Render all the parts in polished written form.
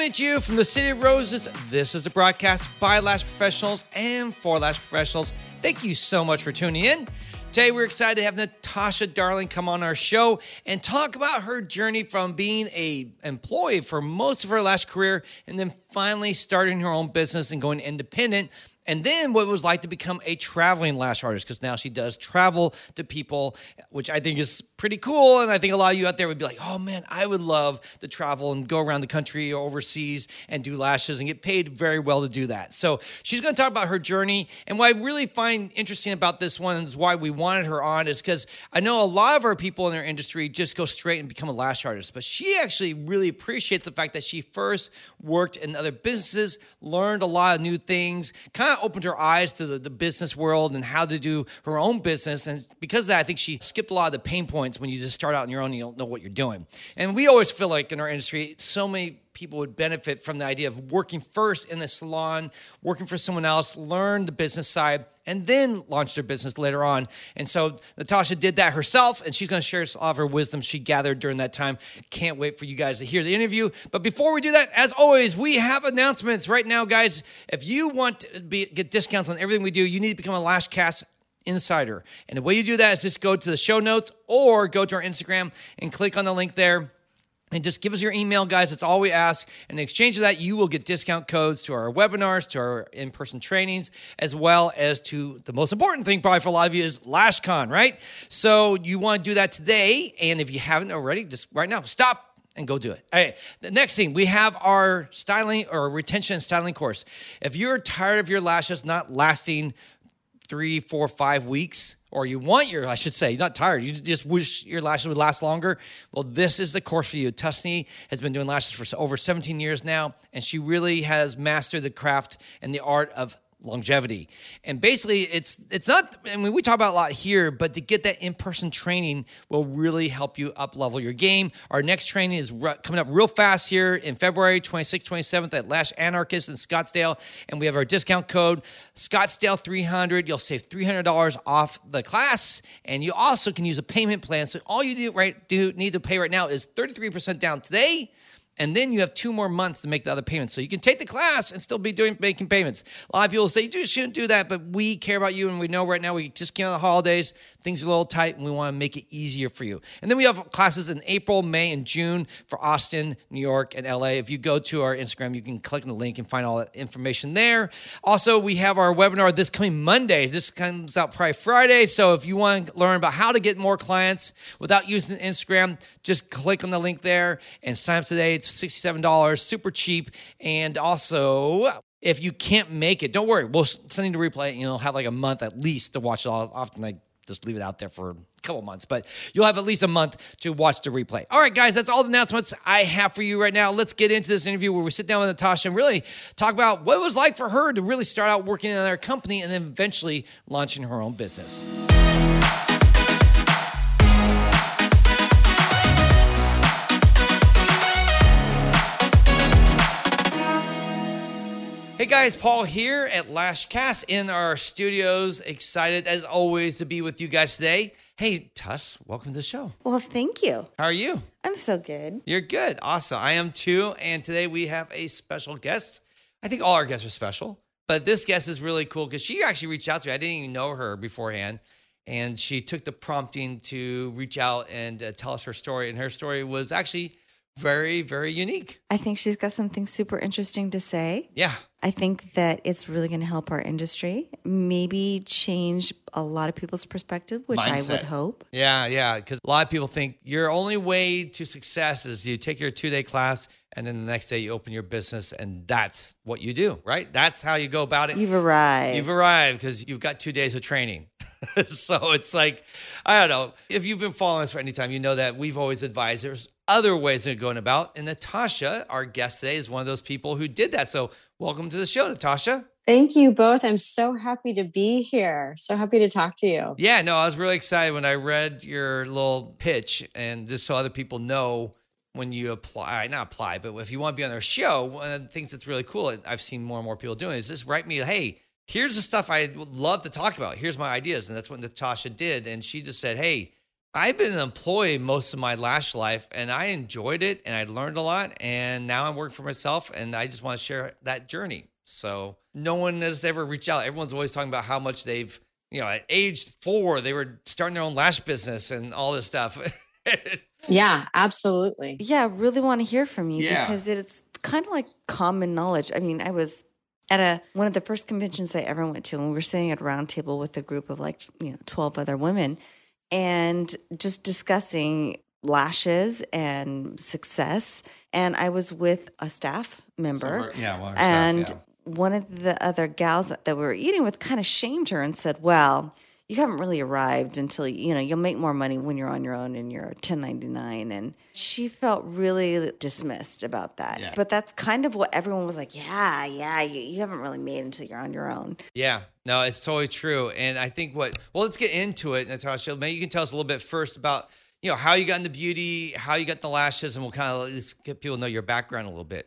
Coming to you from the City of Roses, this is a broadcast by Lash Professionals and for Lash Professionals. Thank you so much for tuning in. Today, we're excited to have Natasha Darling come on our show and talk about her journey from being an employee for most of her lash career and then finally starting her own business and going independent, and then what it was like to become a traveling lash artist, because now she does travel to people, which I think is pretty cool. And I think a lot of you out there would be like, oh man, I would love to travel and go around the country or overseas and do lashes and get paid very well to do that. So she's going to talk about her journey. And what I really find interesting about this one is why we wanted her on is because I know a lot of our people in our industry just go straight and become a lash artist, but she actually really appreciates the fact that she first worked in other businesses, learned a lot of new things, kind of opened her eyes to the business world and how to do her own business. And because of that, I think she skipped a lot of the pain points when you just start out on your own and you don't know what you're doing. And we always feel like in our industry, so many people would benefit from the idea of working first in the salon, working for someone else, learn the business side, and then launch their business later on. And so Natasha did that herself, and she's going to share all of her wisdom she gathered during that time. Can't wait for you guys to hear the interview. But before we do that, as always, we have announcements right now, guys. If you want to get discounts on everything we do, you need to become a LashCast Insider. And the way you do that is just go to the show notes or go to our Instagram and click on the link there. And just give us your email, guys. That's all we ask. And in exchange for that, you will get discount codes to our webinars, to our in-person trainings, as well as to the most important thing probably for a lot of you is LashCon, right? So you want to do that today. And if you haven't already, just right now, stop and go do it. All right. The next thing, we have our styling or retention and styling course. If you're tired of your lashes not lasting 3, 4, 5 weeks, or you want your, I should say, you're not tired, you just wish your lashes would last longer, well, this is the course for you. Tussanee has been doing lashes for over 17 years now, and she really has mastered the craft and the art of longevity. And basically, it's not, I mean, we talk about a lot here, but to get that in-person training will really help you up-level your game. Our next training is coming up real fast here in February 26th, 27th at Lash Anarchist in Scottsdale. And we have our discount code, Scottsdale300. You'll save $300 off the class. And you also can use a payment plan. So all you need to pay right now is 33% down today. And then you have 2 more months to make the other payments. So you can take the class and still be making payments. A lot of people say, you shouldn't do that, but we care about you. And we know right now we just came out of the holidays. Things are a little tight, and we want to make it easier for you. And then we have classes in April, May, and June for Austin, New York, and LA. If you go to our Instagram, you can click on the link and find all that information there. Also, we have our webinar this coming Monday. This comes out probably Friday. So if you want to learn about how to get more clients without using Instagram, just click on the link there and sign up today. It's $67, super cheap. And also, if you can't make it, don't worry. We'll send you the replay, and you'll have like a month at least to watch it all. Often I just leave it out there for a couple months, but you'll have at least a month to watch the replay. All right, guys, that's all the announcements I have for you right now. Let's get into this interview where we sit down with Natasha and really talk about what it was like for her to really start out working in our company and then eventually launching her own business. Hey guys, Paul here at LashCast in our studios. Excited as always to be with you guys today. Hey, Tuss, welcome to the show. Well, thank you. How are you? I'm so good. You're good. Awesome. I am too. And today we have a special guest. I think all our guests are special, but this guest is really cool because she actually reached out to me. I didn't even know her beforehand. And she took the prompting to reach out and tell us her story. And her story was actually very, very unique. I think she's got something super interesting to say. Yeah. I think that it's really going to help our industry, maybe change a lot of people's perspective, which mindset. I would hope. Yeah. Because a lot of people think your only way to success is you take your 2-day class and then the next day you open your business and that's what you do, right? That's how you go about it. You've arrived because you've got 2 days of training. So it's like, I don't know. If you've been following us for any time, you know that we've always advised there's other ways of going about. And Natasha, our guest today, is one of those people who did that. So welcome to the show, Natasha. Thank you both. I'm so happy to be here. So happy to talk to you. Yeah, no, I was really excited when I read your little pitch, and just so other people know when you but if you want to be on their show, one of the things that's really cool, I've seen more and more people doing is just write me, hey, here's the stuff I would love to talk about. Here's my ideas. And that's what Natasha did. And she just said, hey, I've been an employee most of my lash life, and I enjoyed it, and I learned a lot, and now I'm working for myself, and I just want to share that journey. So no one has ever reached out. Everyone's always talking about how much they've, you know, at age 4, they were starting their own lash business and all this stuff. Yeah, absolutely. Yeah, I really want to hear from you because it's kind of like common knowledge. I mean, I was at one of the first conventions I ever went to, and we were sitting at a round table with a group of 12 other women and just discussing lashes and success. And I was with a staff member. One of the other gals that we were eating with kind of shamed her and said, well, you haven't really arrived until, you'll make more money when you're on your own and you're 1099. And she felt really dismissed about that. Yeah. But that's kind of what everyone was like, you haven't really made until you're on your own. Yeah, no, it's totally true. And I think let's get into it, Natasha. Maybe you can tell us a little bit first about, how you got into beauty, how you got the lashes, and we'll kind of just get people to know your background a little bit.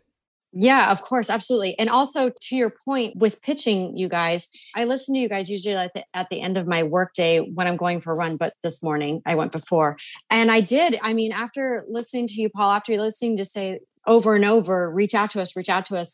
Yeah, of course. Absolutely. And also to your point with pitching, you guys, I listen to you guys usually at the end of my workday when I'm going for a run, but this morning I went before. And I did. I mean, after listening to you, Paul, after listening to say over and over, reach out to us.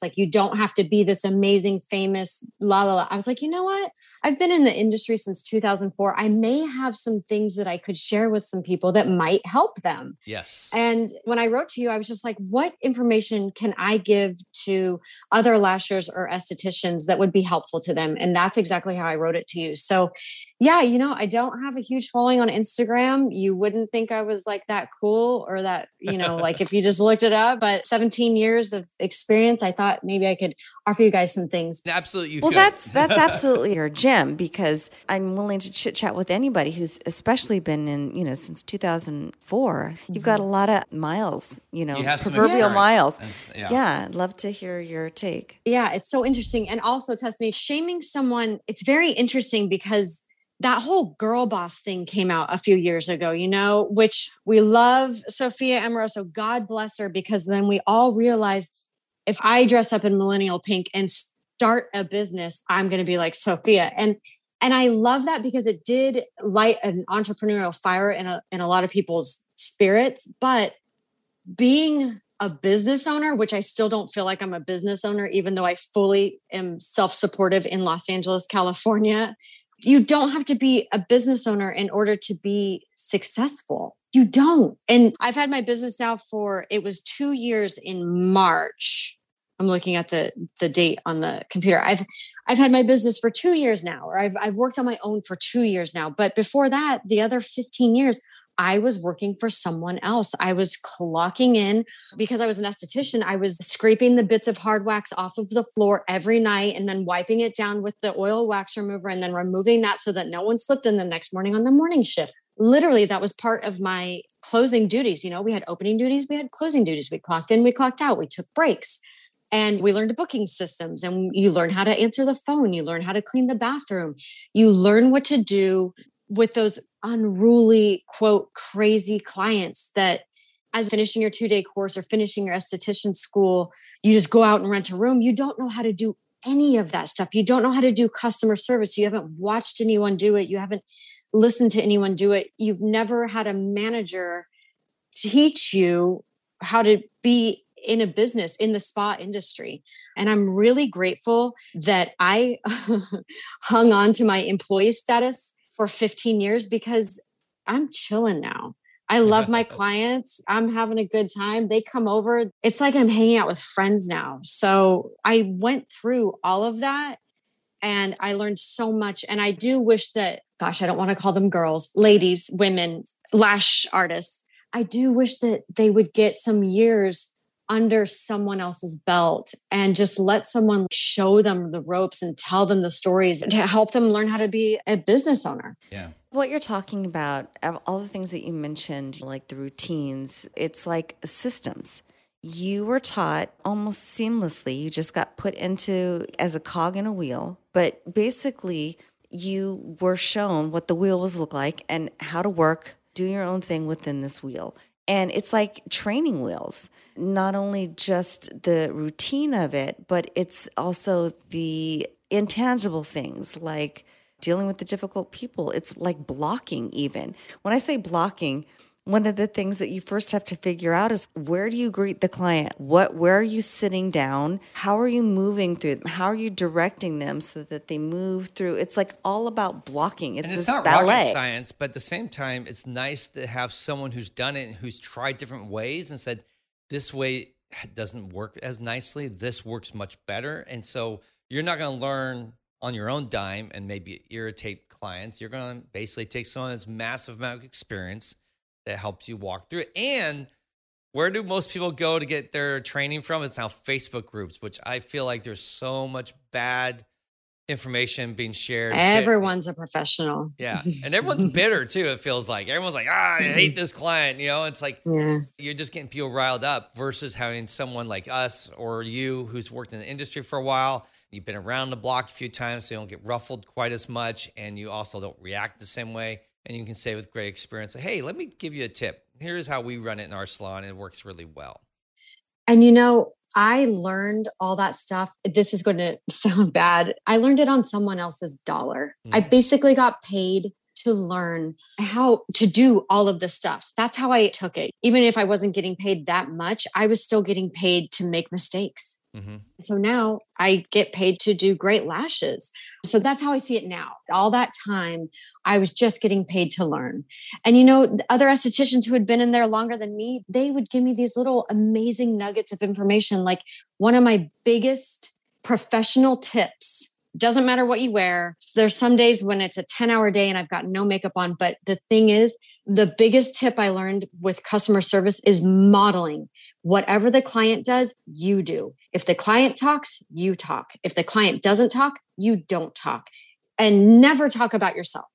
Like, you don't have to be this amazing, famous, I was like, you know what? I've been in the industry since 2004. I may have some things that I could share with some people that might help them. Yes. And when I wrote to you, I was just like, what information can I give to other lashers or estheticians that would be helpful to them? And that's exactly how I wrote it to you. So yeah, I don't have a huge following on Instagram. You wouldn't think I was like that cool or that, like if you just looked it up, but 17 years of experience, I thought maybe I could offer you guys some things. Absolutely. You could. That's absolutely your gem, because I'm willing to chit chat with anybody who's especially been in, since 2004, you've got a lot of miles, you proverbial miles. Yeah. I'd love to hear your take. Yeah. It's so interesting. And also, Tussanee, shaming someone, it's very interesting because that whole girl boss thing came out a few years ago, which we love Sophia Amoruso, God bless her, because then we all realized if I dress up in millennial pink and start a business, I'm going to be like Sophia. And I love that because it did light an entrepreneurial fire in a lot of people's spirits. But being a business owner, which I still don't feel like I'm a business owner, even though I fully am self-supportive in Los Angeles, California, you don't have to be a business owner in order to be successful. You don't. And I've had my business now for, it was 2 years in March. I'm looking at the date on the computer. I've had my business for 2 years now, or I've worked on my own for 2 years now. But before that, the other 15 years, I was working for someone else. I was clocking in because I was an esthetician. I was scraping the bits of hard wax off of the floor every night and then wiping it down with the oil wax remover and then removing that so that no one slipped in the next morning on the morning shift. Literally, that was part of my closing duties. We had opening duties, we had closing duties. We clocked in, we clocked out, we took breaks. And we learned booking systems, and you learn how to answer the phone. You learn how to clean the bathroom. You learn what to do with those unruly, quote, crazy clients that as finishing your 2-day course or finishing your esthetician school, you just go out and rent a room. You don't know how to do any of that stuff. You don't know how to do customer service. You haven't watched anyone do it. You haven't listened to anyone do it. You've never had a manager teach you how to be in a business, in the spa industry. And I'm really grateful that I hung on to my employee status for 15 years because I'm chilling now. I love my clients. I'm having a good time. They come over. It's like I'm hanging out with friends now. So I went through all of that and I learned so much. And I do wish that, gosh, I don't want to call them girls, ladies, women, lash artists. I do wish that they would get some years under someone else's belt and just let someone show them the ropes and tell them the stories to help them learn how to be a business owner. Yeah. What you're talking about, all the things that you mentioned, like the routines, it's like systems. You were taught almost seamlessly. You just got put into as a cog in a wheel, but basically you were shown what the wheel was look like and how to work, do your own thing within this wheel. And it's like training wheels, not only just the routine of it, but it's also the intangible things like dealing with the difficult people. It's like blocking even. When I say blocking, one of the things that you first have to figure out is, where do you greet the client? Where are you sitting down? How are you moving through them? How are you directing them so that they move through? It's like all about blocking. It's this ballet. And it's not rocket science, but at the same time, it's nice to have someone who's done it and who's tried different ways and said, this way doesn't work as nicely. This works much better. And so you're not going to learn on your own dime and maybe irritate clients. You're going to basically take someone that's massive amount of experience that helps you walk through it. And where do most people go to get their training from? It's now Facebook groups, which I feel like there's so much bad information being shared. Everyone's a professional. Yeah. And everyone's bitter too. It feels like everyone's like, I hate this client. You know, it's like, you're just getting people riled up versus having someone like us or you who's worked in the industry for a while. You've been around the block a few times, so you don't get ruffled quite as much. And you also don't react the same way. And you can say with great experience, hey, let me give you a tip. Here's how we run it in our salon. And it works really well. And you know, I learned all that stuff. This is going to sound bad. I learned it on someone else's dollar. Mm-hmm. I basically got paid to learn how to do all of this stuff. That's how I took it. Even if I wasn't getting paid that much, I was still getting paid to make mistakes. Mm-hmm. So now I get paid to do great lashes. So that's how I see it now. All that time, I was just getting paid to learn. And, you know, the other estheticians who had been in there longer than me, they would give me these little amazing nuggets of information. Like one of my biggest professional tips, doesn't matter what you wear. There's some days when it's a 10-hour day and I've got no makeup on. But the thing is, the biggest tip I learned with customer service is modeling. Whatever the client does, you do. If the client talks, you talk. If the client doesn't talk, you don't talk. And never talk about yourself.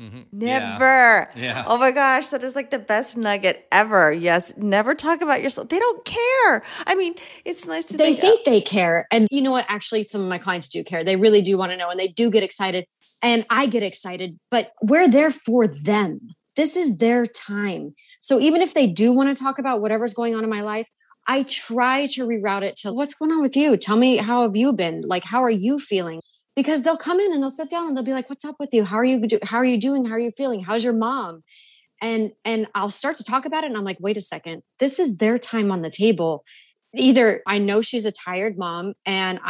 Mm-hmm. Never. Yeah. Oh my gosh, that is like the best nugget ever. Yes, never talk about yourself. They don't care. I mean, it's nice to think they care. And you know what? Actually, some of my clients do care. They really do want to know, and they do get excited. And I get excited, but we're there for them. This is their time. So even if they do want to talk about whatever's going on in my life, I try to reroute it to, what's going on with you? Tell me, how have you been? Like, how are you feeling? Because they'll come in and they'll sit down and they'll be like, what's up with you? How are you doing? How are you feeling? How's your mom? And I'll start to talk about it. And I'm like, wait a second, this is their time on the table. Either I know she's a tired mom, and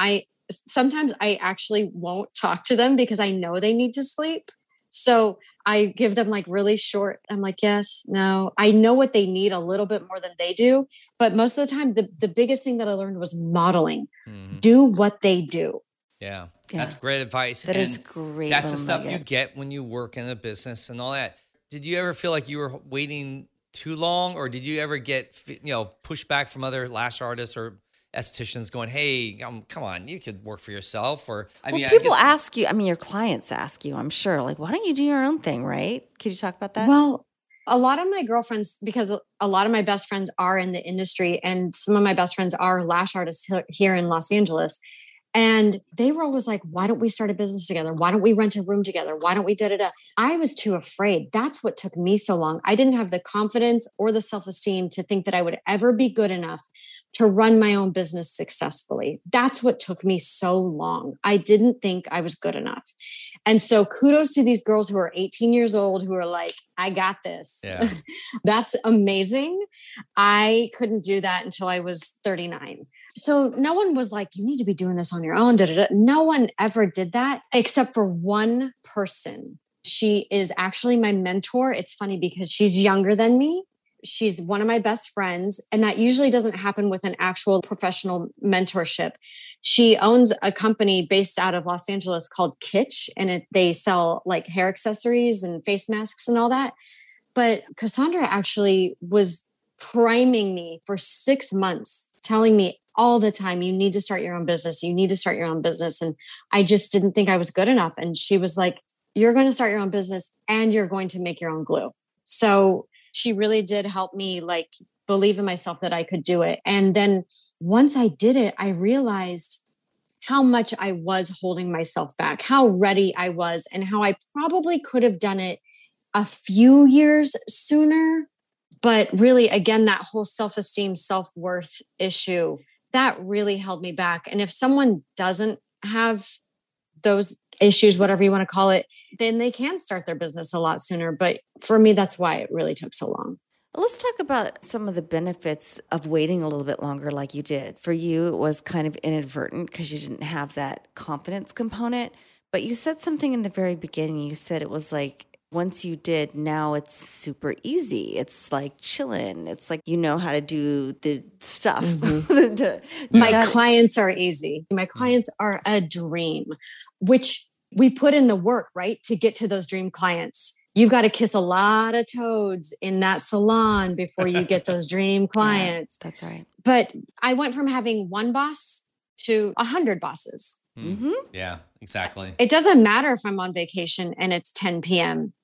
sometimes I actually won't talk to them because I know they need to sleep. So I give them like really short, I'm like, yes, no, I know what they need a little bit more than they do. But most of the time, the biggest thing that I learned was modeling. Mm-hmm. Do what they do. Yeah. That's great advice. That is great. That's the stuff you get when you work in a business and all that. Did you ever feel like you were waiting too long, or did you ever get, pushback from other lash artists or estheticians going, hey, come on, you could work for yourself? Or people ask you, your clients ask you, I'm sure, like, why don't you do your own thing, right? Could you talk about that? Well, a lot of my girlfriends, because a lot of my best friends are in the industry, and some of my best friends are lash artists here in Los Angeles. And they were always like, why don't we start a business together? Why don't we rent a room together? Why don't we da-da-da? I was too afraid. That's what took me so long. I didn't have the confidence or the self-esteem to think that I would ever be good enough to run my own business successfully. That's what took me so long. I didn't think I was good enough. And so kudos to these girls who are 18 years old who are like, I got this. Yeah. That's amazing. I couldn't do that until I was 39. So no one was like, you need to be doing this on your own. Da, da, da. No one ever did that except for one person. She is actually my mentor. It's funny because she's younger than me. She's one of my best friends. And that usually doesn't happen with an actual professional mentorship. She owns a company based out of Los Angeles called Kitsch. And they sell like hair accessories and face masks and all that. But Cassandra actually was priming me for 6 months, telling me all the time, you need to start your own business. You need to start your own business. And I just didn't think I was good enough. And she was like, you're going to start your own business and you're going to make your own glue. So she really did help me like believe in myself that I could do it. And then once I did it, I realized how much I was holding myself back, how ready I was, and how I probably could have done it a few years sooner. But really, again, that whole self-esteem, self-worth issue, that really held me back. And if someone doesn't have those issues, whatever you want to call it, then they can start their business a lot sooner. But for me, that's why it really took so long. Let's talk about some of the benefits of waiting a little bit longer like you did. For you, it was kind of inadvertent because you didn't have that confidence component. But you said something in the very beginning. You said it was like, once you did, now it's super easy. It's like chilling. It's like, you know how to do the stuff. Mm-hmm. My clients are easy. My clients are a dream, which we put in the work, right? To get to those dream clients. You've got to kiss a lot of toads in that salon before you get those dream clients. Yeah, that's right. But I went from having one boss to 100 bosses. Mm-hmm. Yeah, exactly. It doesn't matter if I'm on vacation and it's 10 p.m.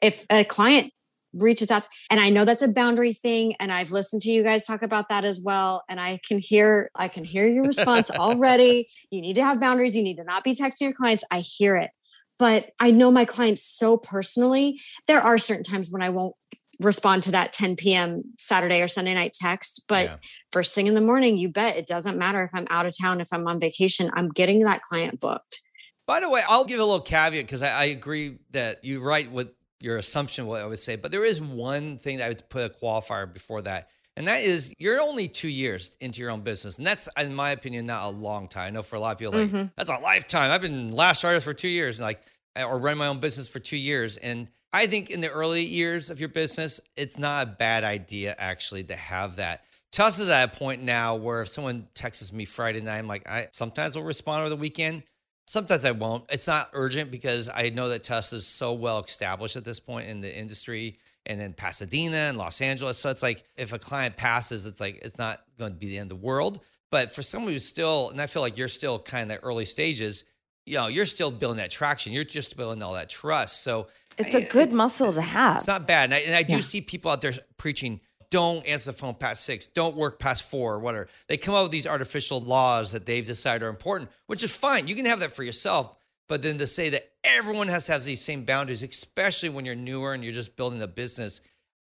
If a client reaches out, and I know that's a boundary thing, and I've listened to you guys talk about that as well, and I can hear your response already. You need to have boundaries. You need to not be texting your clients. I hear it. But I know my clients so personally. There are certain times when I won't respond to that 10 p.m. Saturday or Sunday night text. But first thing in the morning, you bet, it doesn't matter if I'm out of town, if I'm on vacation, I'm getting that client booked. By the way, I'll give a little caveat because I agree that you're right with your assumption, what I would say. But there is one thing that I would put a qualifier before that. And that is, you're only 2 years into your own business. And that's, in my opinion, not a long time. I know for a lot of people, like, that's a lifetime. I've been lash artist for 2 years, and or run my own business for 2 years. And I think in the early years of your business, it's not a bad idea actually to have that. Tuss is at a point now where if someone texts me Friday night, I'm like, I sometimes will respond over the weekend. Sometimes I won't. It's not urgent because I know that Tuss is so well established at this point in the industry, and then Pasadena and Los Angeles. So it's like, if a client passes, it's like, it's not going to be the end of the world. But for someone who's still, and I feel like you're still kind of early stages, you know, you're still building that traction. You're just building all that trust. So it's a good muscle to have. It's not bad. And I do see people out there preaching, don't answer the phone past 6, don't work past 4 or whatever. They come up with these artificial laws that they've decided are important, which is fine. You can have that for yourself. But then to say that everyone has to have these same boundaries, especially when you're newer and you're just building a business,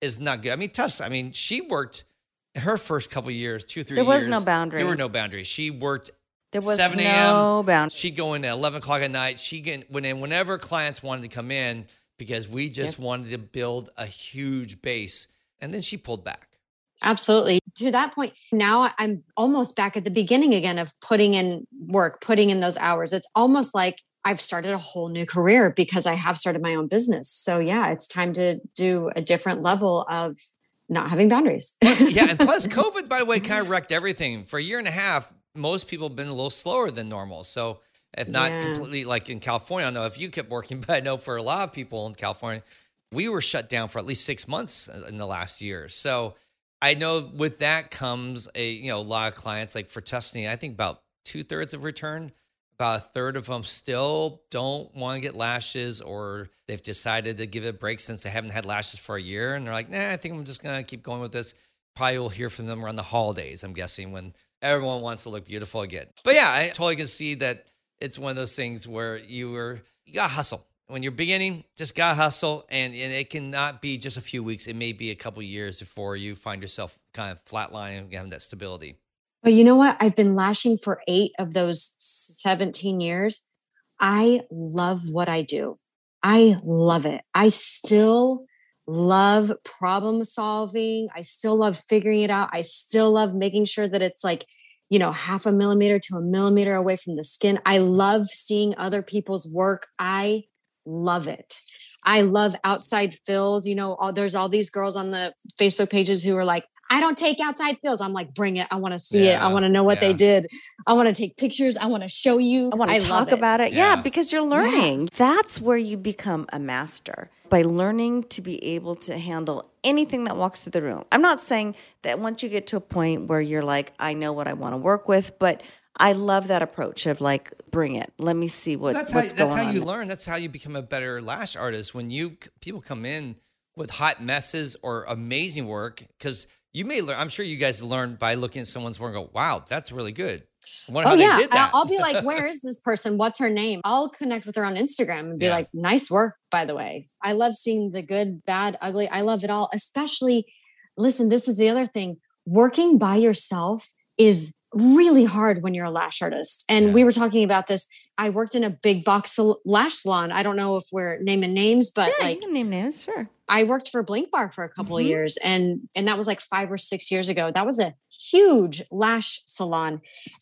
is not good. I mean, Tuss, she worked her first couple of years, 2-3 years. There was no boundary. There were no boundaries. She worked 7 a.m. No boundaries. She'd go in at 11 o'clock at night. She went in whenever clients wanted to come in because we just wanted to build a huge base. And then she pulled back. Absolutely. To that point, now I'm almost back at the beginning again of putting in work, putting in those hours. It's almost like I've started a whole new career because I have started my own business. So yeah, it's time to do a different level of not having boundaries. Yeah. And plus COVID, by the way, kind of wrecked everything. For a year and a half, most people have been a little slower than normal. So if not completely, like in California, I don't know if you kept working, but I know for a lot of people in California, we were shut down for at least 6 months in the last year. So I know with that comes a lot of clients, like for Tussanee, I think about 2/3 of return, about 1/3 of them still don't want to get lashes, or they've decided to give it a break since they haven't had lashes for a year. And they're like, nah, I think I'm just going to keep going with this. Probably will hear from them around the holidays, I'm guessing, when everyone wants to look beautiful again. But yeah, I totally can see that it's one of those things where you got to hustle. When you're beginning, just got to hustle. And it cannot be just a few weeks. It may be a couple of years before you find yourself kind of flatlining, having that stability. But you know what? I've been lashing for 8 of those 17 years. I love what I do. I love it. I still love problem solving. I still love figuring it out. I still love making sure that it's like, half a millimeter to a millimeter away from the skin. I love seeing other people's work. I love it. I love outside fills. There's all these girls on the Facebook pages who are like, I don't take outside fills. I'm like, bring it. I want to see it. I want to know what they did. I want to take pictures. I want to show you. I want to talk about it. Yeah, because you're learning. Yeah. That's where you become a master, by learning to be able to handle anything that walks through the room. I'm not saying that once you get to a point where you're like, I know what I want to work with, but I love that approach of like, bring it. Let me see what's going on. That's how you learn. That's how you become a better lash artist. When people come in with hot messes or amazing work, because you may learn, I'm sure you guys learn by looking at someone's work and go, wow, that's really good. I wonder how they did that. I'll be like, where is this person? What's her name? I'll connect with her on Instagram and be like, nice work, by the way. I love seeing the good, bad, ugly. I love it all. Especially, listen, this is the other thing. Working by yourself is really hard when you're a lash artist. And we were talking about this. I worked in a big box lash salon. I don't know if we're naming names, but you can name names, sure. I worked for Blink Bar for a couple of years, and that was like 5 or 6 years ago. That was a huge lash salon.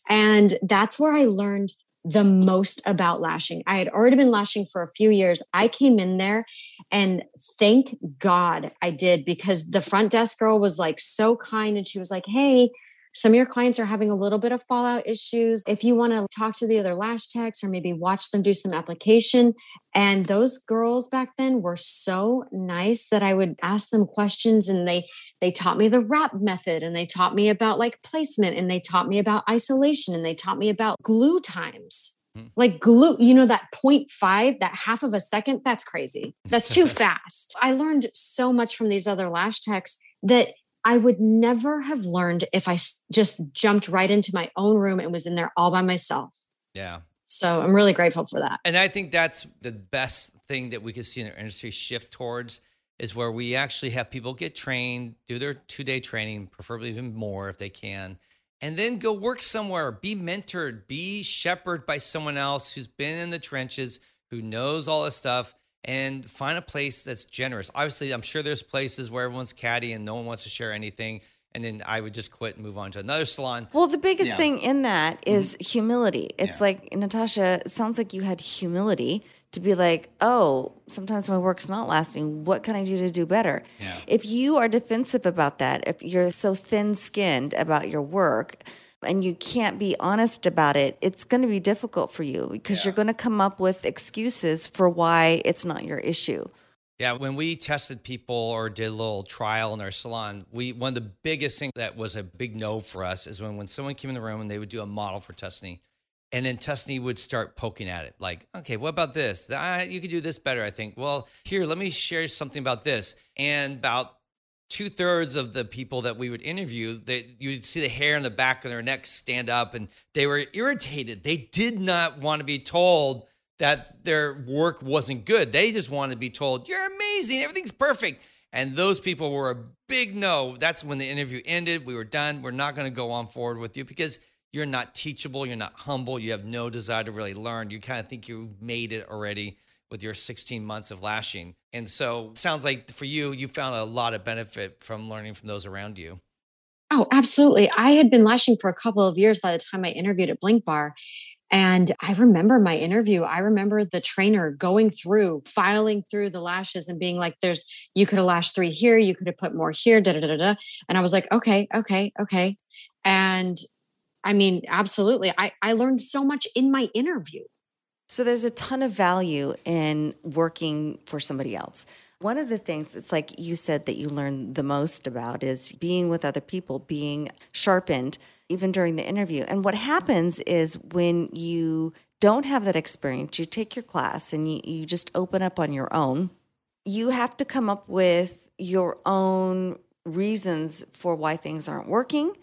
And that's where I learned the most about lashing. I had already been lashing for a few years. I came in there, and thank God I did, because the front desk girl was like so kind, and she was like, "Hey, some of your clients are having a little bit of fallout issues. If you want to talk to the other lash techs or maybe watch them do some application." And those girls back then were so nice that I would ask them questions, and they taught me the wrap method, and they taught me about like placement, and they taught me about isolation, and they taught me about glue times. Like glue, you know, that 0.5, that half of a second, that's crazy. That's too fast. I learned so much from these other lash techs that I would never have learned if I just jumped right into my own room and was in there all by myself. Yeah. So I'm really grateful for that. And I think that's the best thing that we could see in our industry shift towards, is where we actually have people get trained, do their 2-day training, preferably even more if they can, and then go work somewhere, be mentored, be shepherded by someone else who's been in the trenches, who knows all this stuff. And find a place that's generous. Obviously, I'm sure there's places where everyone's catty and no one wants to share anything. And then I would just quit and move on to another salon. Well, the biggest thing in that is humility. It's like, Natasha, it sounds like you had humility to be like, oh, sometimes my work's not lasting. What can I do to do better? Yeah. If you are defensive about that, if you're so thin-skinned about your work and you can't be honest about it, it's going to be difficult for you, because you're going to come up with excuses for why it's not your issue. Yeah, when we tested people or did a little trial in our salon, one of the biggest things that was a big no for us is when someone came in the room and they would do a model for Tussanee, and then Tussanee would start poking at it. Like, okay, what about this? You could do this better, I think. Well, here, let me share something about this. And about 2/3 of the people that we would interview, you'd see the hair on the back of their neck stand up, and they were irritated. They did not want to be told that their work wasn't good. They just wanted to be told, you're amazing, everything's perfect. And those people were a big no. That's when the interview ended. We were done. We're not going to go on forward with you, because you're not teachable. You're not humble. You have no desire to really learn. You kind of think you made it already with your 16 months of lashing. And so sounds like for you, you found a lot of benefit from learning from those around you. Oh, absolutely. I had been lashing for a couple of years by the time I interviewed at Blink Bar. And I remember my interview. I remember the trainer filing through the lashes and being like, you could have lashed 3 here. You could have put more here, da-da-da-da-da. And I was like, okay. And I mean, absolutely. I learned so much in my interview. So there's a ton of value in working for somebody else. One of the things, it's like you said, that you learn the most about is being with other people, being sharpened, even during the interview. And what happens is when you don't have that experience, you take your class and you just open up on your own. You have to come up with your own reasons for why things aren't working.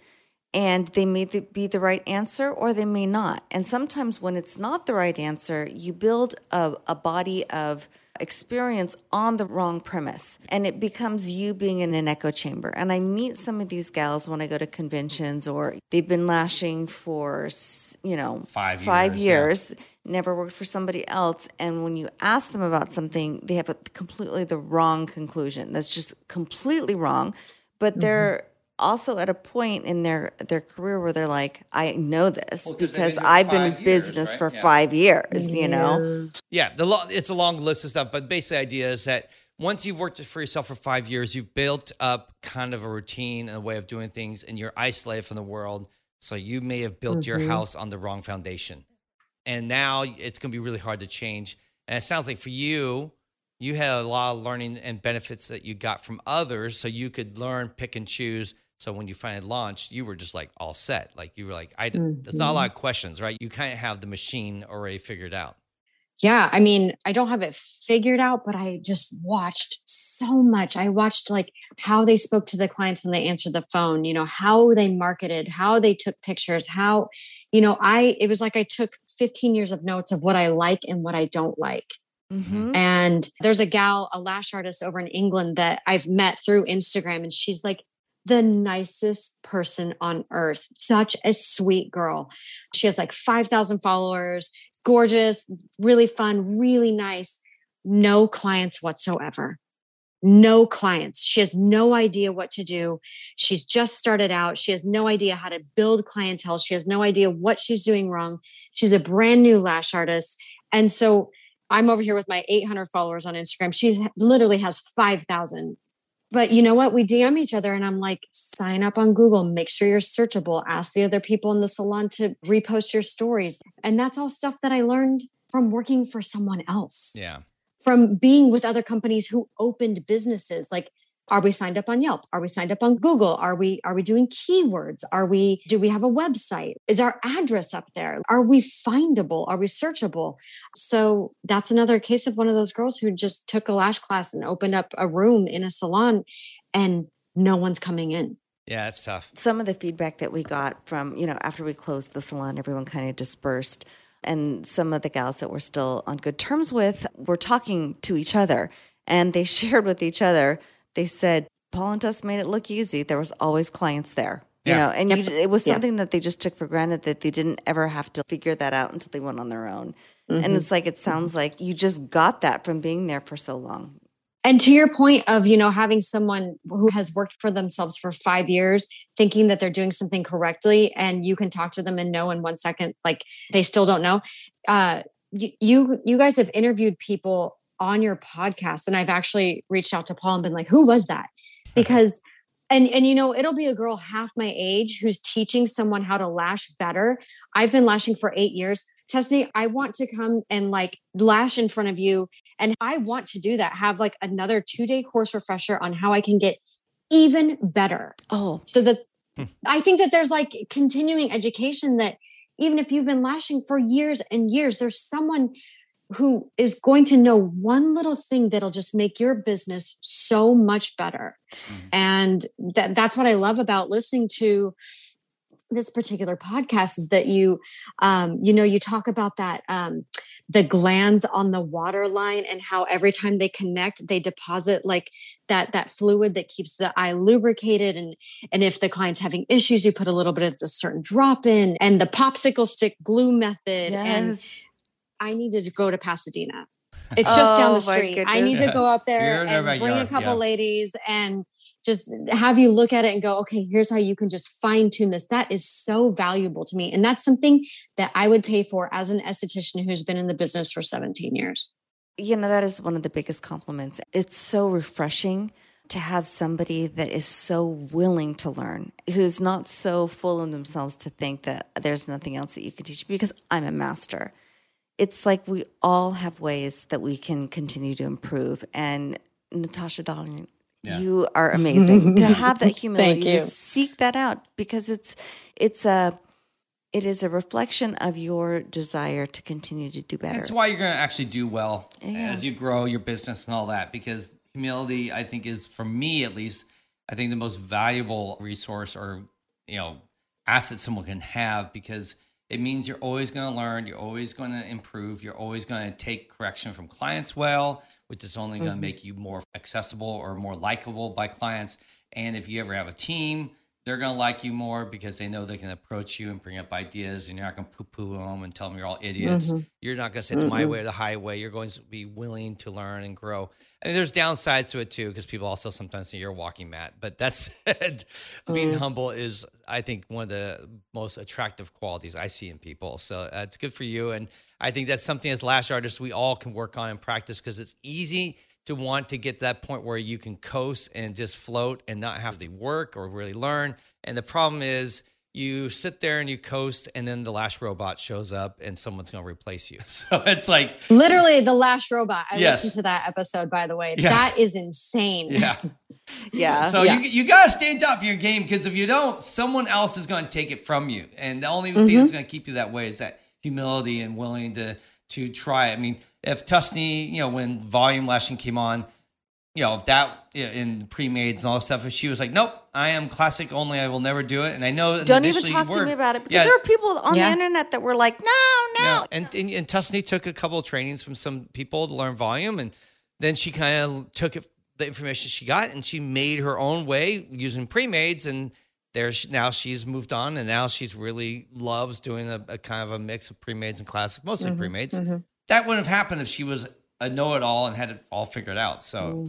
And they may be the right answer, or they may not. And sometimes when it's not the right answer, you build a body of experience on the wrong premise. And it becomes you being in an echo chamber. And I meet some of these gals when I go to conventions, or they've been lashing for, 5 years, never worked for somebody else. And when you ask them about something, they have completely the wrong conclusion. That's just completely wrong. But they're also at a point in their career where they're like, I know this because I've been in business for 5 years, Yeah, it's a long list of stuff, but basically the idea is that once you've worked for yourself for 5 years, you've built up kind of a routine and a way of doing things, and you're isolated from the world. So you may have built your house on the wrong foundation. And now it's going to be really hard to change. And it sounds like for you, you had a lot of learning and benefits that you got from others, so you could learn, pick and choose. So when you finally launched, you were just like all set. Like you were like, there's not a lot of questions, right? You kind of have the machine already figured out. Yeah. I mean, I don't have it figured out, but I just watched so much. I watched like how they spoke to the clients when they answered the phone, how they marketed, how they took pictures, how, it was like I took 15 years of notes of what I like and what I don't like. Mm-hmm. And there's a lash artist over in England that I've met through Instagram, and she's like, the nicest person on earth, such a sweet girl. She has like 5,000 followers, gorgeous, really fun, really nice, no clients whatsoever. No clients. She has no idea what to do. She's just started out. She has no idea how to build clientele. She has no idea what she's doing wrong. She's a brand new lash artist. And so I'm over here with my 800 followers on Instagram. She literally has 5,000. But you know what? We DM each other and I'm like, sign up on Google, make sure you're searchable, ask the other people in the salon to repost your stories. And that's all stuff that I learned from working for someone else. Yeah. From being with other companies who opened businesses. Like, are we signed up on Yelp? Are we signed up on Google? Are we doing keywords? Do we have a website? Is our address up there? Are we findable? Are we searchable? So that's another case of one of those girls who just took a lash class and opened up a room in a salon and no one's coming in. Yeah, it's tough. Some of the feedback that we got from, after we closed the salon, everyone kind of dispersed. And some of the gals that we're still on good terms with were talking to each other, and they shared with each other. They said, Paul and Tuss made it look easy. There was always clients there, it was something that they just took for granted, that they didn't ever have to figure that out until they went on their own. Mm-hmm. And it's like, it sounds like you just got that from being there for so long. And to your point of, having someone who has worked for themselves for 5 years, thinking that they're doing something correctly, and you can talk to them and know in 1 second, like they still don't know. You guys have interviewed people on your podcast, and I've actually reached out to Paul and been like, who was that? Because, and it'll be a girl half my age who's teaching someone how to lash better. I've been lashing for 8 years. Tussanee, I want to come and like lash in front of you. And I want to do that. Have like another 2-day course refresher on how I can get even better. Oh, so that I think that there's like continuing education that even if you've been lashing for years and years, there's someone who is going to know one little thing that'll just make your business so much better. Mm-hmm. And that's what I love about listening to this particular podcast, is that you, you talk about that, the glands on the waterline, and how every time they connect, they deposit like that fluid that keeps the eye lubricated. And if the client's having issues, you put a little bit of a certain drop in, and the popsicle stick glue method. Yes. And I needed to go to Pasadena. It's just down the street. I need to go up there and bring a couple ladies and just have you look at it and go, okay, here's how you can just fine tune this. That is so valuable to me. And that's something that I would pay for as an esthetician who's been in the business for 17 years. That is one of the biggest compliments. It's so refreshing to have somebody that is so willing to learn, who's not so full in themselves to think that there's nothing else that you can teach, because I'm a master. It's like we all have ways that we can continue to improve. And Natasha Darling, you are amazing to have that humility to seek that out, because it is a reflection of your desire to continue to do better. That's why you're going to actually do well as you grow your business and all that, because humility, I think, is, for me at least, I think the most valuable resource or asset someone can have, because it means you're always going to learn, you're always going to improve, you're always going to take correction from clients well, which is only going to make you more accessible or more likable by clients. And if you ever have a team, they're going to like you more, because they know they can approach you and bring up ideas, and you're not going to poo-poo them and tell them you're all idiots. Mm-hmm. You're not going to say it's my way or the highway. You're going to be willing to learn and grow. I mean, there's downsides to it too, because people also sometimes say you're a walking mat. But that said, being humble is, I think, one of the most attractive qualities I see in people. So it's good for you. And I think that's something as lash artists we all can work on and practice, because it's easy to want to get to that point where you can coast and just float and not have to work or really learn. And the problem is you sit there and you coast, and then the lash robot shows up and someone's going to replace you. So it's like literally the lash robot. I listened to that episode, by the way. Yeah. That is insane. Yeah. Yeah. So you got to stand up your game, because if you don't, someone else is going to take it from you. And the only thing that's going to keep you that way is that humility and willing to try. I mean, if Tussanee, when volume lashing came on, if that in pre-mades and all that stuff, if she was like, nope, I am classic only, I will never do it. And I know, don't even talk to me about it, because there are people on the internet that were like, no. And Tussanee took a couple of trainings from some people to learn volume. And then she kind of took it the information she got, and she made her own way using pre-mades, and there's now she's moved on, and now she's really loves doing a kind of a mix of pre-mades and classic, mostly pre-mades. Mm-hmm. That wouldn't have happened if she was a know-it-all and had it all figured out. So,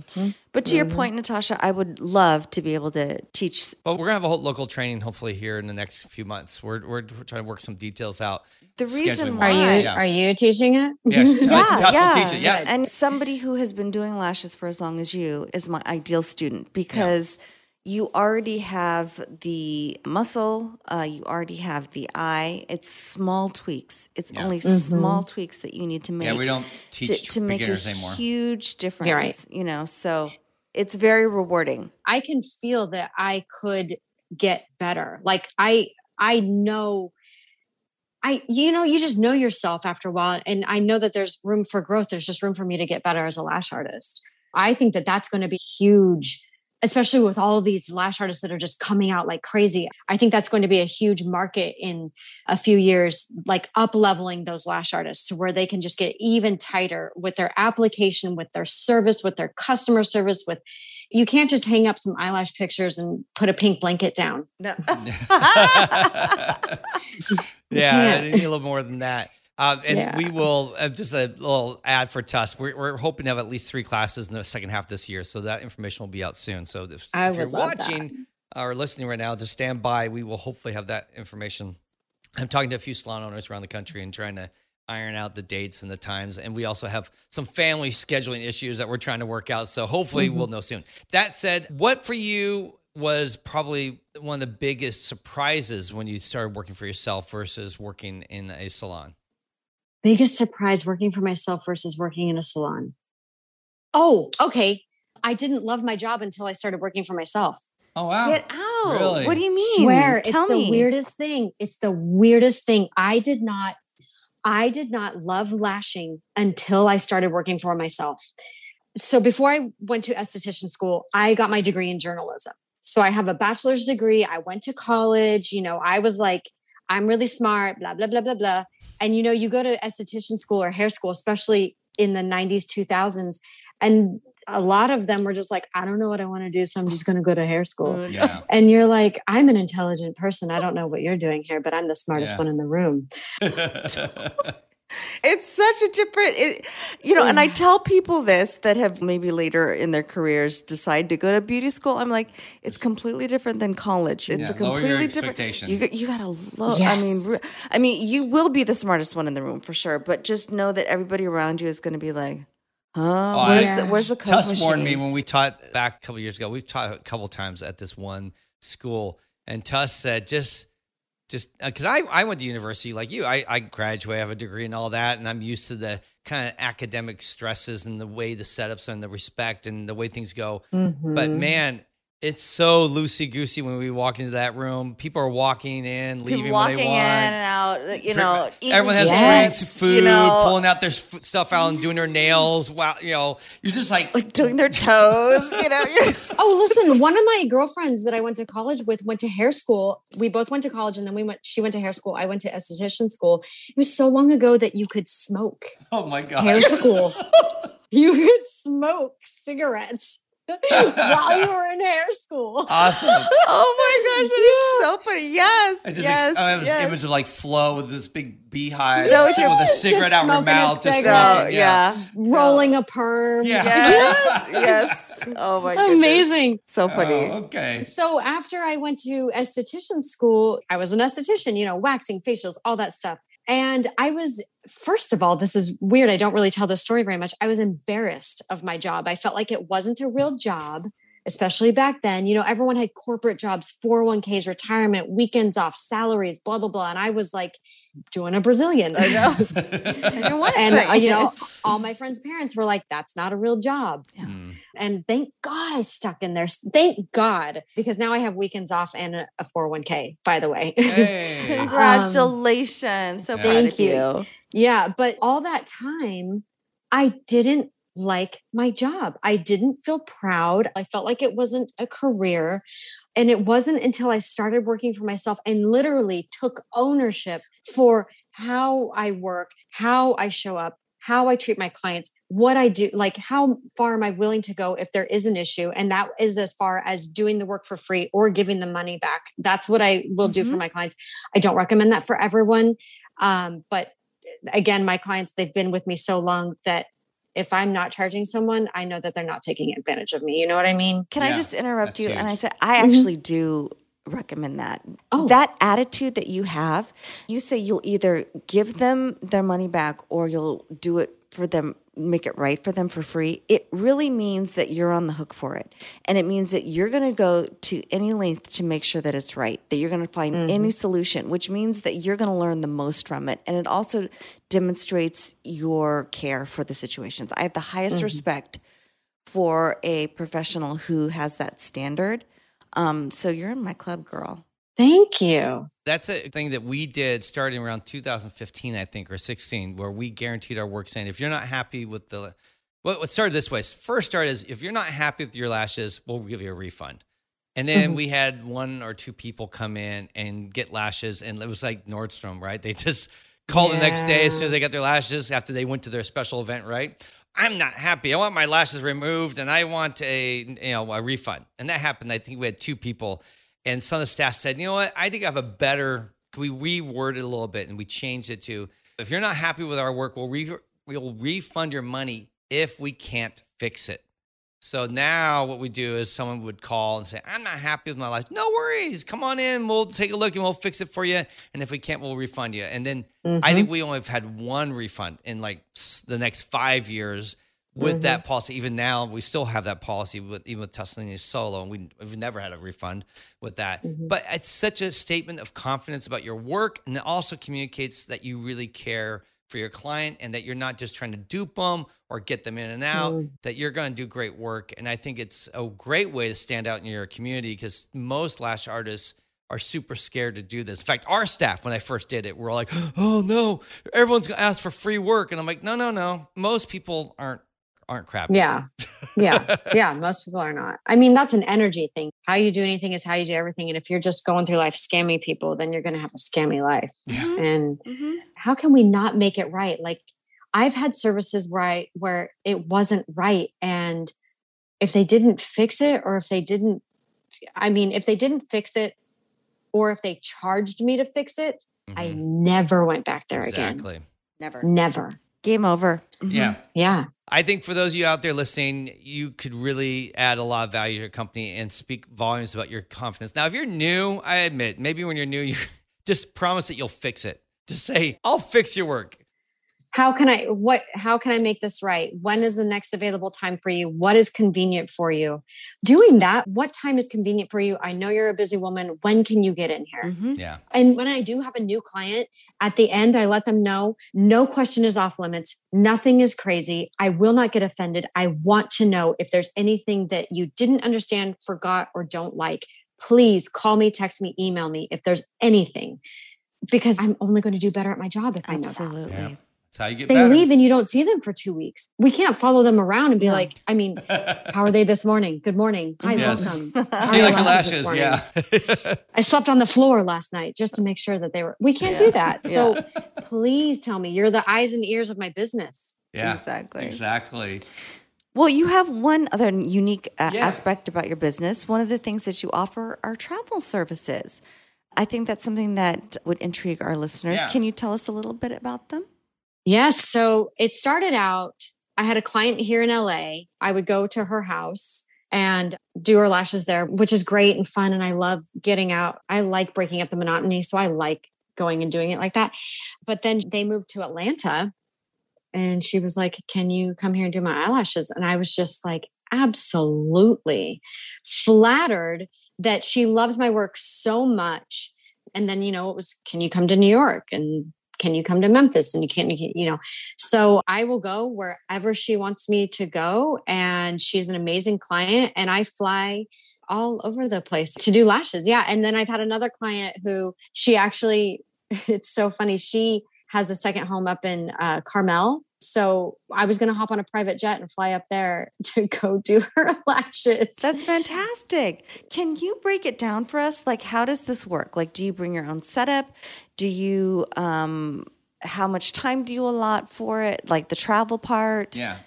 but to your point, Natasha, I would love to be able to teach. But we're gonna have a whole local training hopefully here in the next few months. We're trying to work some details out. The reason why are you teaching it? Yeah, Natasha will teach it. Yeah, and somebody who has been doing lashes for as long as you is my ideal student, because you already have the muscle, you already have the eye. It's small tweaks. It's only small tweaks that you need to make. Yeah, we don't teach to make a anymore. Huge difference. Right. You know, so it's very rewarding. I can feel that I could get better. Like I know. You just know yourself after a while, and I know that there's room for growth. There's just room for me to get better as a lash artist. I think that that's going to be huge, especially with all these lash artists that are just coming out like crazy. I think that's going to be a huge market in a few years, like up-leveling those lash artists to where they can just get even tighter with their application, with their service, with their customer service, with... You can't just hang up some eyelash pictures and put a pink blanket down. No. Yeah, I need a little more than that. We will, just a little ad for Tuss. We're hoping to have at least 3 classes in the second half this year. So that information will be out soon. So if you're watching or listening right now, just stand by. We will hopefully have that information. I'm talking to a few salon owners around the country and trying to iron out the dates and the times. And we also have some family scheduling issues that we're trying to work out. So hopefully we'll know soon. That said, what for you was probably one of the biggest surprises when you started working for yourself versus working in a salon? Biggest surprise working for myself versus working in a salon. Oh, okay. I didn't love my job until I started working for myself. Oh, wow. Get out. Really? What do you mean? Swear. Tell me. It's the weirdest thing. It's the weirdest thing. I did not love lashing until I started working for myself. So before I went to esthetician school, I got my degree in journalism. So I have a bachelor's degree. I went to college. You know, I was like, I'm really smart, blah, blah, blah, blah, blah. And, you know, you go to esthetician school or hair school, especially in the 90s, 2000s. And a lot of them were just like, I don't know what I want to do. So I'm just going to go to hair school. Yeah. And you're like, I'm an intelligent person. I don't know what you're doing here, but I'm the smartest one in the room. It's such a different, and I tell people this that have maybe later in their careers decide to go to beauty school. I'm like, it's completely different than college. It's a completely different. You got to look. Yes. I mean, you will be the smartest one in the room for sure, but just know that everybody around you is going to be like, where's the Tuss machine? Warned me when we taught back a couple of years ago. We've taught a couple of times at this one school, and Tuss said just because I went to university like you. I graduate, I have a degree and all that, and I'm used to the kind of academic stresses and the way the setups and the respect and the way things go. Mm-hmm. But man, it's so loosey-goosey when we walk into that room. People are walking in, leaving when they want. Walking in and out, you know. Everyone has drinks, food, pulling out their stuff out and doing their nails. Wow, you know, you're just like doing their toes, you know. Oh, listen, one of my girlfriends that I went to college with went to hair school. We both went to college, and then she went to hair school. I went to esthetician school. It was so long ago that you could smoke. Oh, my God. Hair school. You could smoke cigarettes. While you were in hair school. Awesome. Oh my gosh, that is so funny. Yes. I have this image of like Flo with this big beehive with a cigarette out of her mouth. Just smoking, rolling a perm. Yeah. Yes. Yes. Oh my goodness. Amazing. So funny. Oh, okay. So after I went to esthetician school, I was an esthetician, you know, waxing, facials, all that stuff. And I was, first of all, this is weird. I don't really tell this story very much. I was embarrassed of my job. I felt like it wasn't a real job, especially back then. You know, everyone had corporate jobs, 401ks, retirement, weekends off, salaries, blah, blah, blah. And I was like doing a Brazilian. I know. I know and, you know, all my friends' parents were like, that's not a real job. Yeah. Mm. And thank God I stuck in there. Thank God. Because now I have weekends off and a 401k, by the way. Hey. Congratulations. So thank you. Yeah. But all that time, I didn't like my job. I didn't feel proud. I felt like it wasn't a career. And it wasn't until I started working for myself and literally took ownership for how I work, how I show up, how I treat my clients, what I do, like how far am I willing to go if there is an issue? And that is as far as doing the work for free or giving the money back. That's what I will do for my clients. I don't recommend that for everyone. But again, my clients, they've been with me so long that if I'm not charging someone, I know that they're not taking advantage of me. You know what I mean? Can I just interrupt you? Huge. And I said, I actually do recommend that. Oh. That attitude that you have, you say you'll either give them their money back or you'll do it for them, make it right for them for free. It really means that you're on the hook for it. And it means that you're going to go to any length to make sure that it's right, that you're going to find any solution, which means that you're going to learn the most from it. And it also demonstrates your care for the situations. I have the highest respect for a professional who has that standard. So you're in my club, girl. Thank you. That's a thing that we did starting around 2015, I think, or 16, where we guaranteed our work saying, if you're not happy with the, well, it started this way. First start is, if you're not happy with your lashes, we'll give you a refund. And then we had one or two people come in and get lashes, and it was like Nordstrom, right? They just called the next day as soon as they got their lashes after they went to their special event, right? I'm not happy. I want my lashes removed, and I want a refund. And that happened. I think we had two people. And some of the staff said, you know what? I think I have a better, we reworded it a little bit and we changed it to, if you're not happy with our work, we'll refund your money if we can't fix it. So now what we do is someone would call and say, I'm not happy with my life. No worries. Come on in. We'll take a look and we'll fix it for you. And if we can't, we'll refund you. And then I think we only have had one refund in like the next 5 years with that policy. Even now, we still have that policy with Tussanee Solo, and we've never had a refund with that. But it's such a statement of confidence about your work, and it also communicates that you really care for your client and that you're not just trying to dupe them or get them in and out, that you're going to do great work. And I think it's a great way to stand out in your community, because most lash artists are super scared to do this. In fact, our staff, when I first did it, were all like, oh no, everyone's going to ask for free work. And I'm like, no. Most people aren't crap. Yeah. Most people are not. I mean, that's an energy thing. How you do anything is how you do everything. And if you're just going through life scamming people, then you're going to have a scammy life. And how can we not make it right? Like, I've had services where it wasn't right. And if they didn't fix it, or if they charged me to fix it, I never went back there again. Exactly. Never. Game over. Yeah. I think for those of you out there listening, you could really add a lot of value to your company and speak volumes about your confidence. Now, if you're new, I admit, maybe when you're new, you just promise that you'll fix it. Just say, I'll fix your work. How can I make this right? When is the next available time for you? What is convenient for you? Doing that, what time is convenient for you? I know you're a busy woman. When can you get in here? Yeah. And when I do have a new client, at the end, I let them know, no question is off limits. Nothing is crazy. I will not get offended. I want to know if there's anything that you didn't understand, forgot, or don't like. Please call me, text me, email me if there's anything, because I'm only going to do better at my job if I know that. Absolutely. Yeah. That's how you get better. They leave and you don't see them for 2 weeks. We can't follow them around and be like, I mean, how are they this morning? Good morning. Hi, welcome. How are your lashes? Yeah. I slept on the floor last night just to make sure that they were. We can't do that. So please tell me, you're the eyes and ears of my business. Yeah, exactly. Well, you have one other unique aspect about your business. One of the things that you offer are travel services. I think that's something that would intrigue our listeners. Yeah. Can you tell us a little bit about them? Yes. So it started out, I had a client here in LA. I would go to her house and do her lashes there, which is great and fun. And I love getting out. I like breaking up the monotony. So I like going and doing it like that. But then they moved to Atlanta and she was like, can you come here and do my eyelashes? And I was just like, absolutely flattered that she loves my work so much. And then, it was, can you come to New York? And can you come to Memphis? And you can't. So I will go wherever she wants me to go. And she's an amazing client. And I fly all over the place to do lashes. Yeah. And then I've had another client who it's so funny. She has a second home up in Carmel. So I was going to hop on a private jet and fly up there to go do her lashes. That's fantastic. Can you break it down for us? Like, how does this work? Like, do you bring your own setup? Do you, how much time do you allot for it? Like the travel part? Yeah.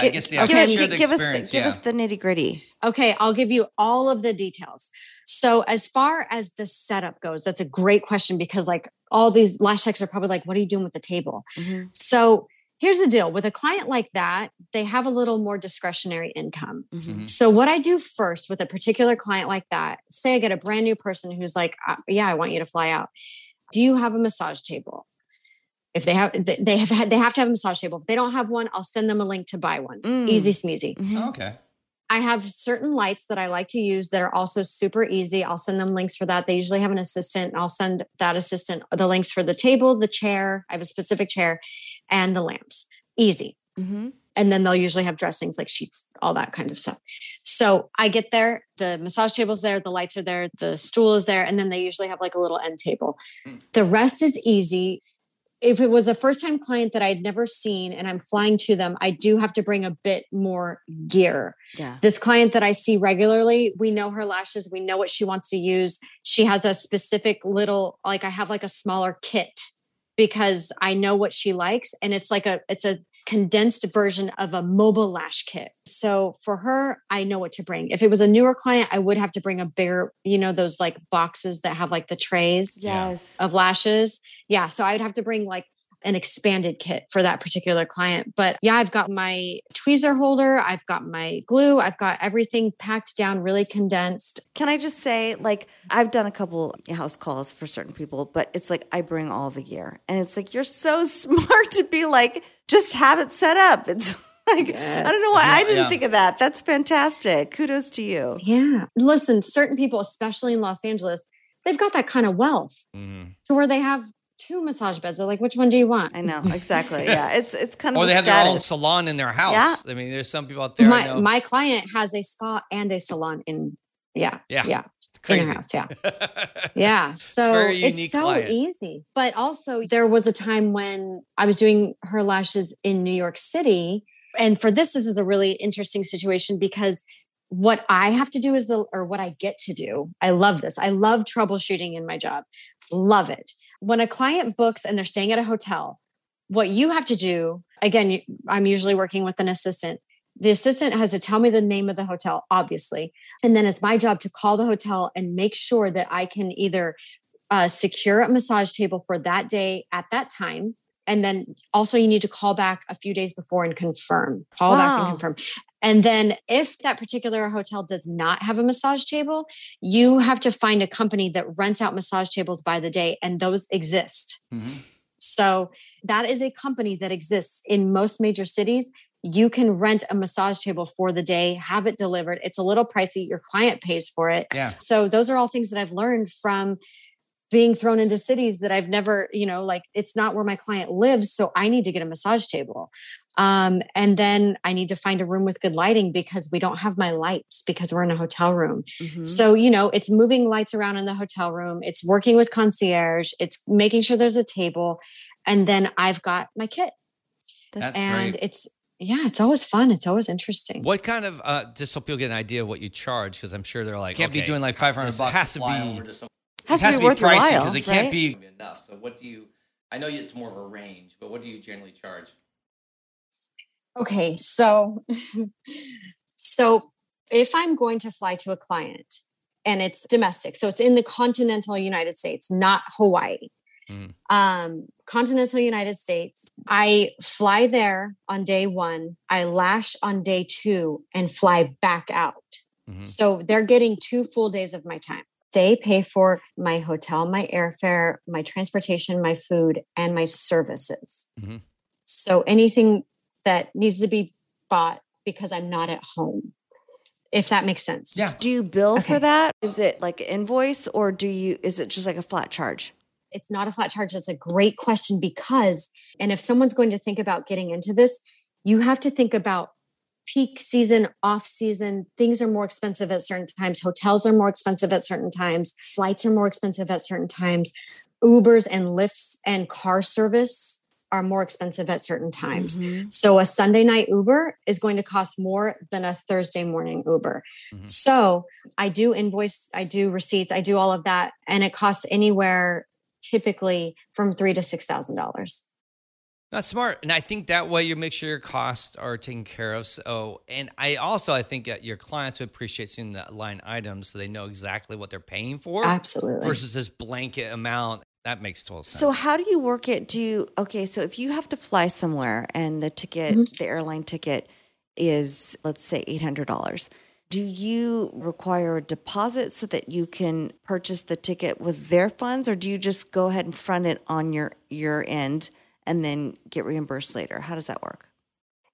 I guess the give the experience. Give us the nitty gritty. Okay, I'll give you all of the details. So as far as the setup goes, that's a great question because like all these lash techs are probably like, what are you doing with the table? Mm-hmm. So here's the deal. With a client like that, they have a little more discretionary income. Mm-hmm. So what I do first with a particular client like that, say I get a brand new person who's like, yeah, I want you to fly out. Do you have a massage table? If they have, they have to have a massage table. If they don't have one, I'll send them a link to buy one. Mm. Easy smeezy. Mm-hmm. Oh, okay. I have certain lights that I like to use that are also super easy. I'll send them links for that. They usually have an assistant. I'll send that assistant the links for the table, the chair. I have a specific chair and the lamps. Easy. Mm-hmm. And then they'll usually have dressings like sheets, all that kind of stuff. So I get there, the massage table's there, the lights are there, the stool is there. And then they usually have like a little end table. Mm. The rest is easy. If it was a first-time client that I'd never seen and I'm flying to them, I do have to bring a bit more gear. Yeah. This client that I see regularly, we know her lashes. We know what she wants to use. She has a specific little, like I have like a smaller kit because I know what she likes. And it's like it's a condensed version of a mobile lash kit. So for her, I know what to bring. If it was a newer client, I would have to bring a bigger, you know, those like boxes that have like the trays of lashes. Yeah. So I'd have to bring like an expanded kit for that particular client. But yeah, I've got my tweezer holder. I've got my glue. I've got everything packed down, really condensed. Can I just say, like, I've done a couple house calls for certain people, but it's like, I bring all the gear. And it's like, you're so smart to be like, just have it set up. It's like, yes. I don't know why I didn't think of that. That's fantastic. Kudos to you. Yeah. Listen, certain people, especially in Los Angeles, they've got that kind of wealth to where they have two massage beds. They're like, which one do you want? I know. Exactly. Yeah. It's kind of, or they have their own salon in their house. Yeah. I mean, there's some people out there. My client has a spa and a salon in, yeah. It's crazy. In her house. Yeah. Yeah. So it's so easy, but also there was a time when I was doing her lashes in New York City. And for this is a really interesting situation because what I have to do or what I get to do. I love this. I love troubleshooting in my job. Love it. When a client books and they're staying at a hotel, what you have to do, again, I'm usually working with an assistant. The assistant has to tell me the name of the hotel, obviously. And then it's my job to call the hotel and make sure that I can either secure a massage table for that day at that time. And then also you need to call back a few days before and confirm. Call back and confirm. And then if that particular hotel does not have a massage table, you have to find a company that rents out massage tables by the day, and those exist. Mm-hmm. So that is a company that exists in most major cities. You can rent a massage table for the day, have it delivered. It's a little pricey. Your client pays for it. Yeah. So those are all things that I've learned from being thrown into cities that I've never, you know, like it's not where my client lives. So I need to get a massage table. And then I need to find a room with good lighting because we don't have my lights because we're in a hotel room. Mm-hmm. So, you know, it's moving lights around in the hotel room. It's working with concierge. It's making sure there's a table. And then I've got my kit. That's great. It's always fun. It's always interesting. What kind of, just so people get an idea of what you charge. Cause I'm sure they're like, can't be doing like $500 bucks. It has to be worth pricey because it can't be enough. So what do you, I know it's more of a range, but what do you generally charge? Okay, so if I'm going to fly to a client and it's domestic, so it's in the continental United States, not Hawaii. Mm. Continental United States, I fly there on day one, I lash on day two and fly back out. Mm-hmm. So they're getting 2 full days of my time. They pay for my hotel, my airfare, my transportation, my food, and my services. Mm-hmm. So anything that needs to be bought because I'm not at home, if that makes sense. Yeah. Do you bill for that? Is it like an invoice or is it just like a flat charge? It's not a flat charge. That's a great question because, and if someone's going to think about getting into this, you have to think about peak season, off season. Things are more expensive at certain times. Hotels are more expensive at certain times. Flights are more expensive at certain times. Ubers and Lyfts and car service are more expensive at certain times. Mm-hmm. So a Sunday night Uber is going to cost more than a Thursday morning Uber. Mm-hmm. So I do invoice, I do receipts, I do all of that. And it costs anywhere typically from $3,000 to $6,000. That's smart. And I think that way you make sure your costs are taken care of. So, and I think that your clients would appreciate seeing the line items so they know exactly what they're paying for. Absolutely. Versus this blanket amount. That makes total sense. So how do you work it? So if you have to fly somewhere and the ticket, the airline ticket is, let's say, $800, do you require a deposit so that you can purchase the ticket with their funds, or do you just go ahead and front it on your end and then get reimbursed later? How does that work?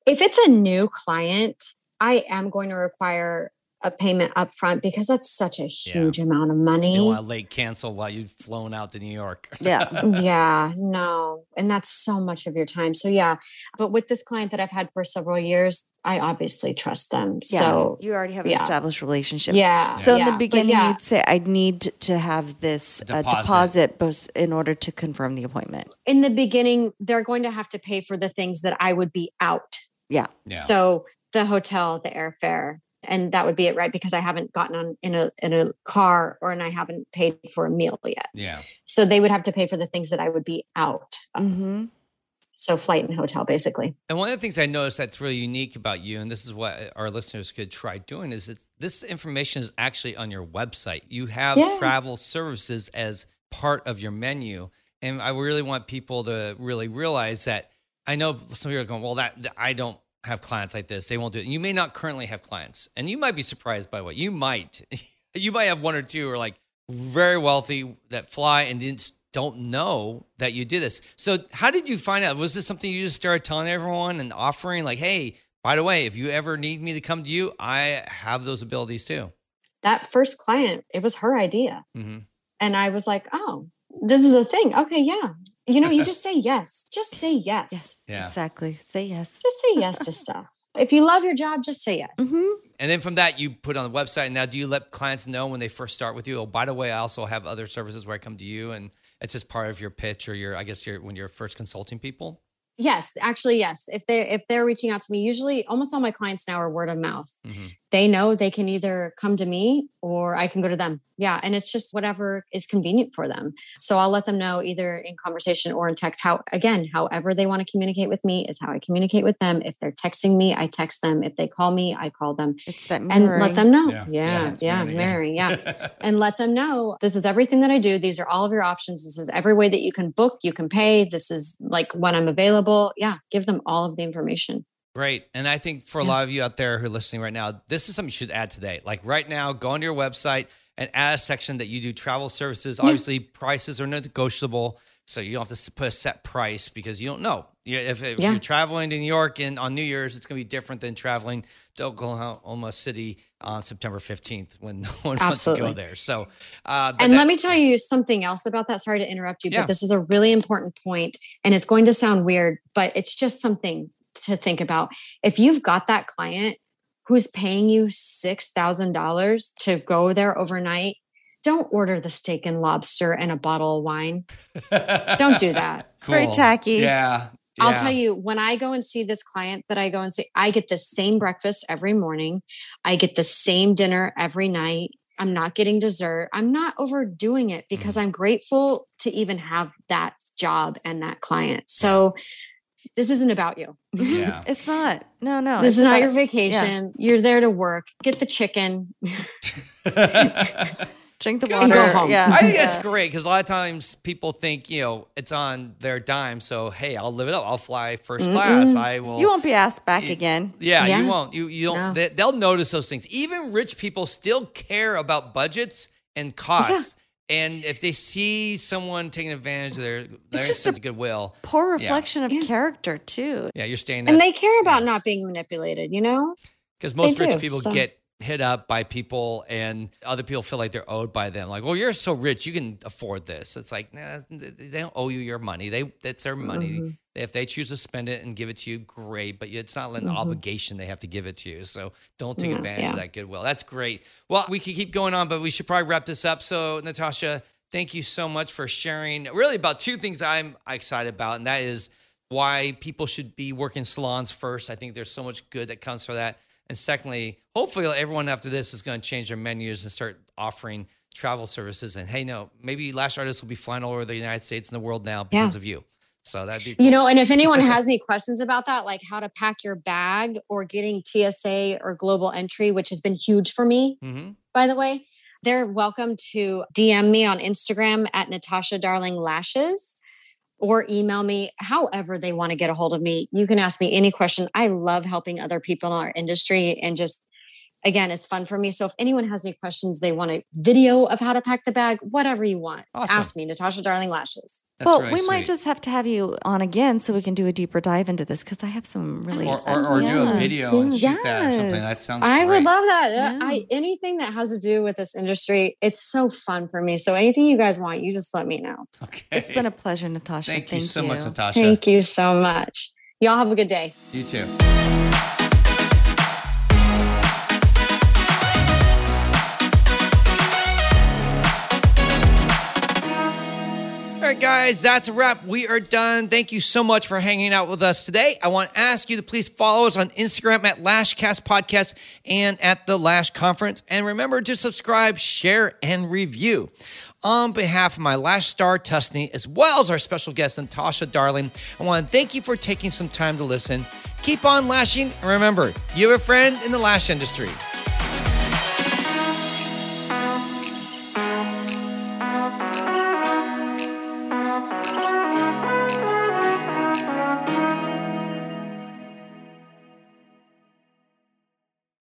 If it's a new client, I am going to require a payment upfront because that's such a huge amount of money. You don't want to late cancel while you've flown out to New York. No. And that's so much of your time. So but with this client that I've had for several years, I obviously trust them. Yeah. So you already have an established relationship. Yeah. So in the beginning, you'd say, I need to have this deposit in order to confirm the appointment. In the beginning, they're going to have to pay for the things that I would be out. Yeah. So the hotel, the airfare, and that would be it, right? Because I haven't gotten on in a car, or and I haven't paid for a meal yet. Yeah. So they would have to pay for the things that I would be out. Mm-hmm. So flight and hotel, basically. And one of the things I noticed that's really unique about you, and this is what our listeners could try doing, is this information is actually on your website. You have travel services as part of your menu. And I really want people to really realize that. I know some people are going, well, that I don't have clients like this. They won't do it. And you may not currently have clients. And you might be surprised by what you might. You might have one or two who are like very wealthy that fly and don't know that you did this. So how did you find out? Was this something you just started telling everyone and offering, like, hey, by the way, if you ever need me to come to you, I have those abilities too? That first client, it was her idea. Mm-hmm. And I was like, oh, this is a thing. Okay. Yeah. You know, you just say yes. Just say yes. Yeah. Exactly. Say yes. Just say yes to stuff. If you love your job, just say yes. Mm-hmm. And then from that, you put on the website. And now do you let clients know when they first start with you, oh, by the way, I also have other services where I come to you, and it's just part of your pitch, or when you're first consulting people? Yes, actually, yes. If they're reaching out to me, usually almost all my clients now are word of mouth. Mm-hmm. They know they can either come to me or I can go to them. Yeah. And it's just whatever is convenient for them. So I'll let them know either in conversation or in text, however they want to communicate with me is how I communicate with them. If they're texting me, I text them. If they call me, I call them. It's that mirroring. And let them know. Mirroring. Yeah. And let them know, this is everything that I do. These are all of your options. This is every way that you can book, you can pay. This is like when I'm available. Yeah. Give them all of the information. Great. And I think for a lot of you out there who are listening right now, this is something you should add today. Like right now, go onto your website and add a section that you do travel services. Obviously, prices are negotiable. So you don't have to put a set price because you don't know. If you're traveling to New York and on New Year's, it's going to be different than traveling to Oklahoma City on September 15th when no one wants to go there. So, let me tell you something else about that. Sorry to interrupt you, but this is a really important point, and it's going to sound weird, but it's just something to think about. If you've got that client who's paying you $6,000 to go there overnight, don't order the steak and lobster and a bottle of wine. Don't do that. Cool. Very tacky. Yeah. I'll tell you, when I go and see this client that I go and see, I get the same breakfast every morning. I get the same dinner every night. I'm not getting dessert. I'm not overdoing it because I'm grateful to even have that job and that client. So this isn't about you. Yeah. It's not. No. This is not your vacation. Yeah. You're there to work. Get the chicken. Drink the water. And go home. Yeah. I think that's great because a lot of times people think, it's on their dime. So, hey, I'll live it up. I'll fly first class. I will. You won't be asked back again. Yeah, you won't. You don't. No. They'll notice those things. Even rich people still care about budgets and costs. Yeah. And if they see someone taking advantage of their sense of goodwill, poor reflection of character too. Yeah, you're staying. And they care about not being manipulated, because most rich people get hit up by people, and other people feel like they're owed by them. Like, well, you're so rich, you can afford this. It's like, nah, they don't owe you your money. That's their money. Mm-hmm. If they choose to spend it and give it to you, great. But it's not an obligation they have to give it to you. So don't take advantage of that goodwill. That's great. Well, we could keep going on, but we should probably wrap this up. So Natasha, thank you so much for sharing really about two things I'm excited about. And that is why people should be working salons first. I think there's so much good that comes from that. And secondly, hopefully everyone after this is going to change their menus and start offering travel services. And hey, maybe Lash Artists will be flying all over the United States and the world now because of you. So that'd be cool. You know, and if anyone has any questions about that, like how to pack your bag or getting TSA or global entry, which has been huge for me, by the way, they're welcome to DM me on Instagram at Natasha Darling Lashes or email me however they want to get a hold of me. You can ask me any question. I love helping other people in our industry and just, again, it's fun for me. So if anyone has any questions, they want a video of how to pack the bag, whatever you want, ask me, Natasha Darling Lashes. Well, really we might just have to have you on again so we can do a deeper dive into this because I have some really... Or do a video and shoot that or something. That sounds great. I would love that. Yeah. Anything that has to do with this industry, it's so fun for me. So anything you guys want, you just let me know. Okay. It's been a pleasure, Natasha. Thank you so much, Natasha. Thank you so much. Y'all have a good day. You too. All right, guys, that's a wrap. We are done. Thank you so much for hanging out with us today. I want to ask you to please follow us on Instagram at LashCast Podcast and at the Lash Conference. And remember to subscribe, share, and review. On behalf of my lash star, Tussanee, as well as our special guest, Natasha Darling, I want to thank you for taking some time to listen. Keep on lashing. And remember, you have a friend in the lash industry.